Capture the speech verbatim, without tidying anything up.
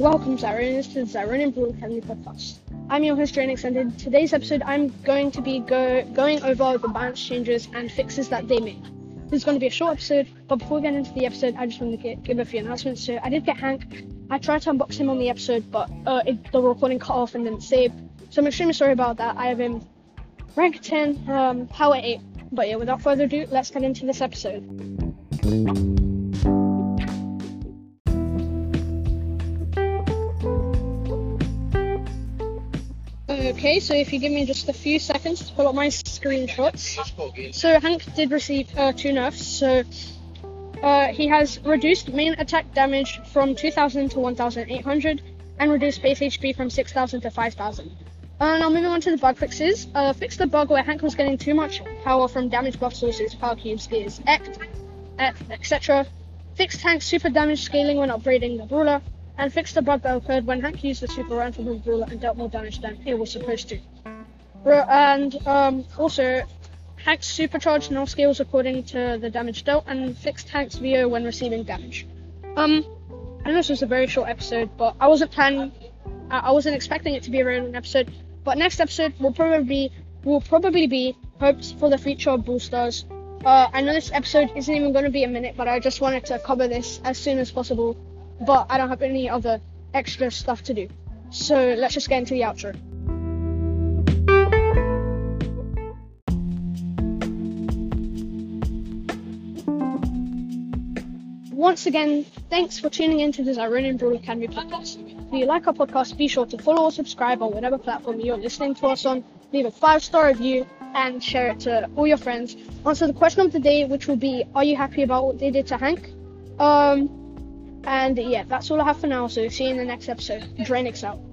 Welcome, Zyronians, to the Zyronian and Blue Academy Podcast. I'm your host, Draynix, and in today's episode, I'm going to be go- going over the balance changes and fixes that they make. This is going to be a short episode, but before we get into the episode, I just want to get, give a few announcements. So I did get Hank. I tried to unbox him on the episode, but uh, it, the recording cut off and didn't save. So I'm extremely sorry about that. I have him rank ten, um, power eight. But yeah, without further ado, let's get into this episode. Okay, so if you give me just a few seconds to pull up my screenshots. So Hank did receive uh, two nerfs. So uh, he has reduced main attack damage from two thousand to one thousand eight hundred and reduced base H P from six thousand to five thousand. Uh, now moving on to the bug fixes. Uh, fixed the bug where Hank was getting too much power from damage buff sources, power cubes, gears, et cetera. Fixed Hank's super damage scaling when upgrading the brawler. And fixed the bug that occurred when Hank used the super round from the brawler and dealt more damage than he was supposed to. And um, also, Hank's supercharged null scales according to the damage dealt, and fixed Hank's V O when receiving damage. Um, I know this was a very short episode, but I wasn't planning, I wasn't expecting it to be a very long episode. But next episode will probably will probably be hopes for the future of Brawl Stars. Uh, I know this episode isn't even going to be a minute, but I just wanted to cover this as soon as possible. But I don't have any other extra stuff to do. So let's just get into the outro. Once again, thanks for tuning in to the Zyronian Brawl Academy Podcast. If you like our podcast, be sure to follow or subscribe on whatever platform you're listening to us on. Leave a five-star review and share it to all your friends. Answer the question of the day, which will be, are you happy about what they did to Hank? Um... And yeah, that's all I have for now, so see you in the next episode. Draynix out.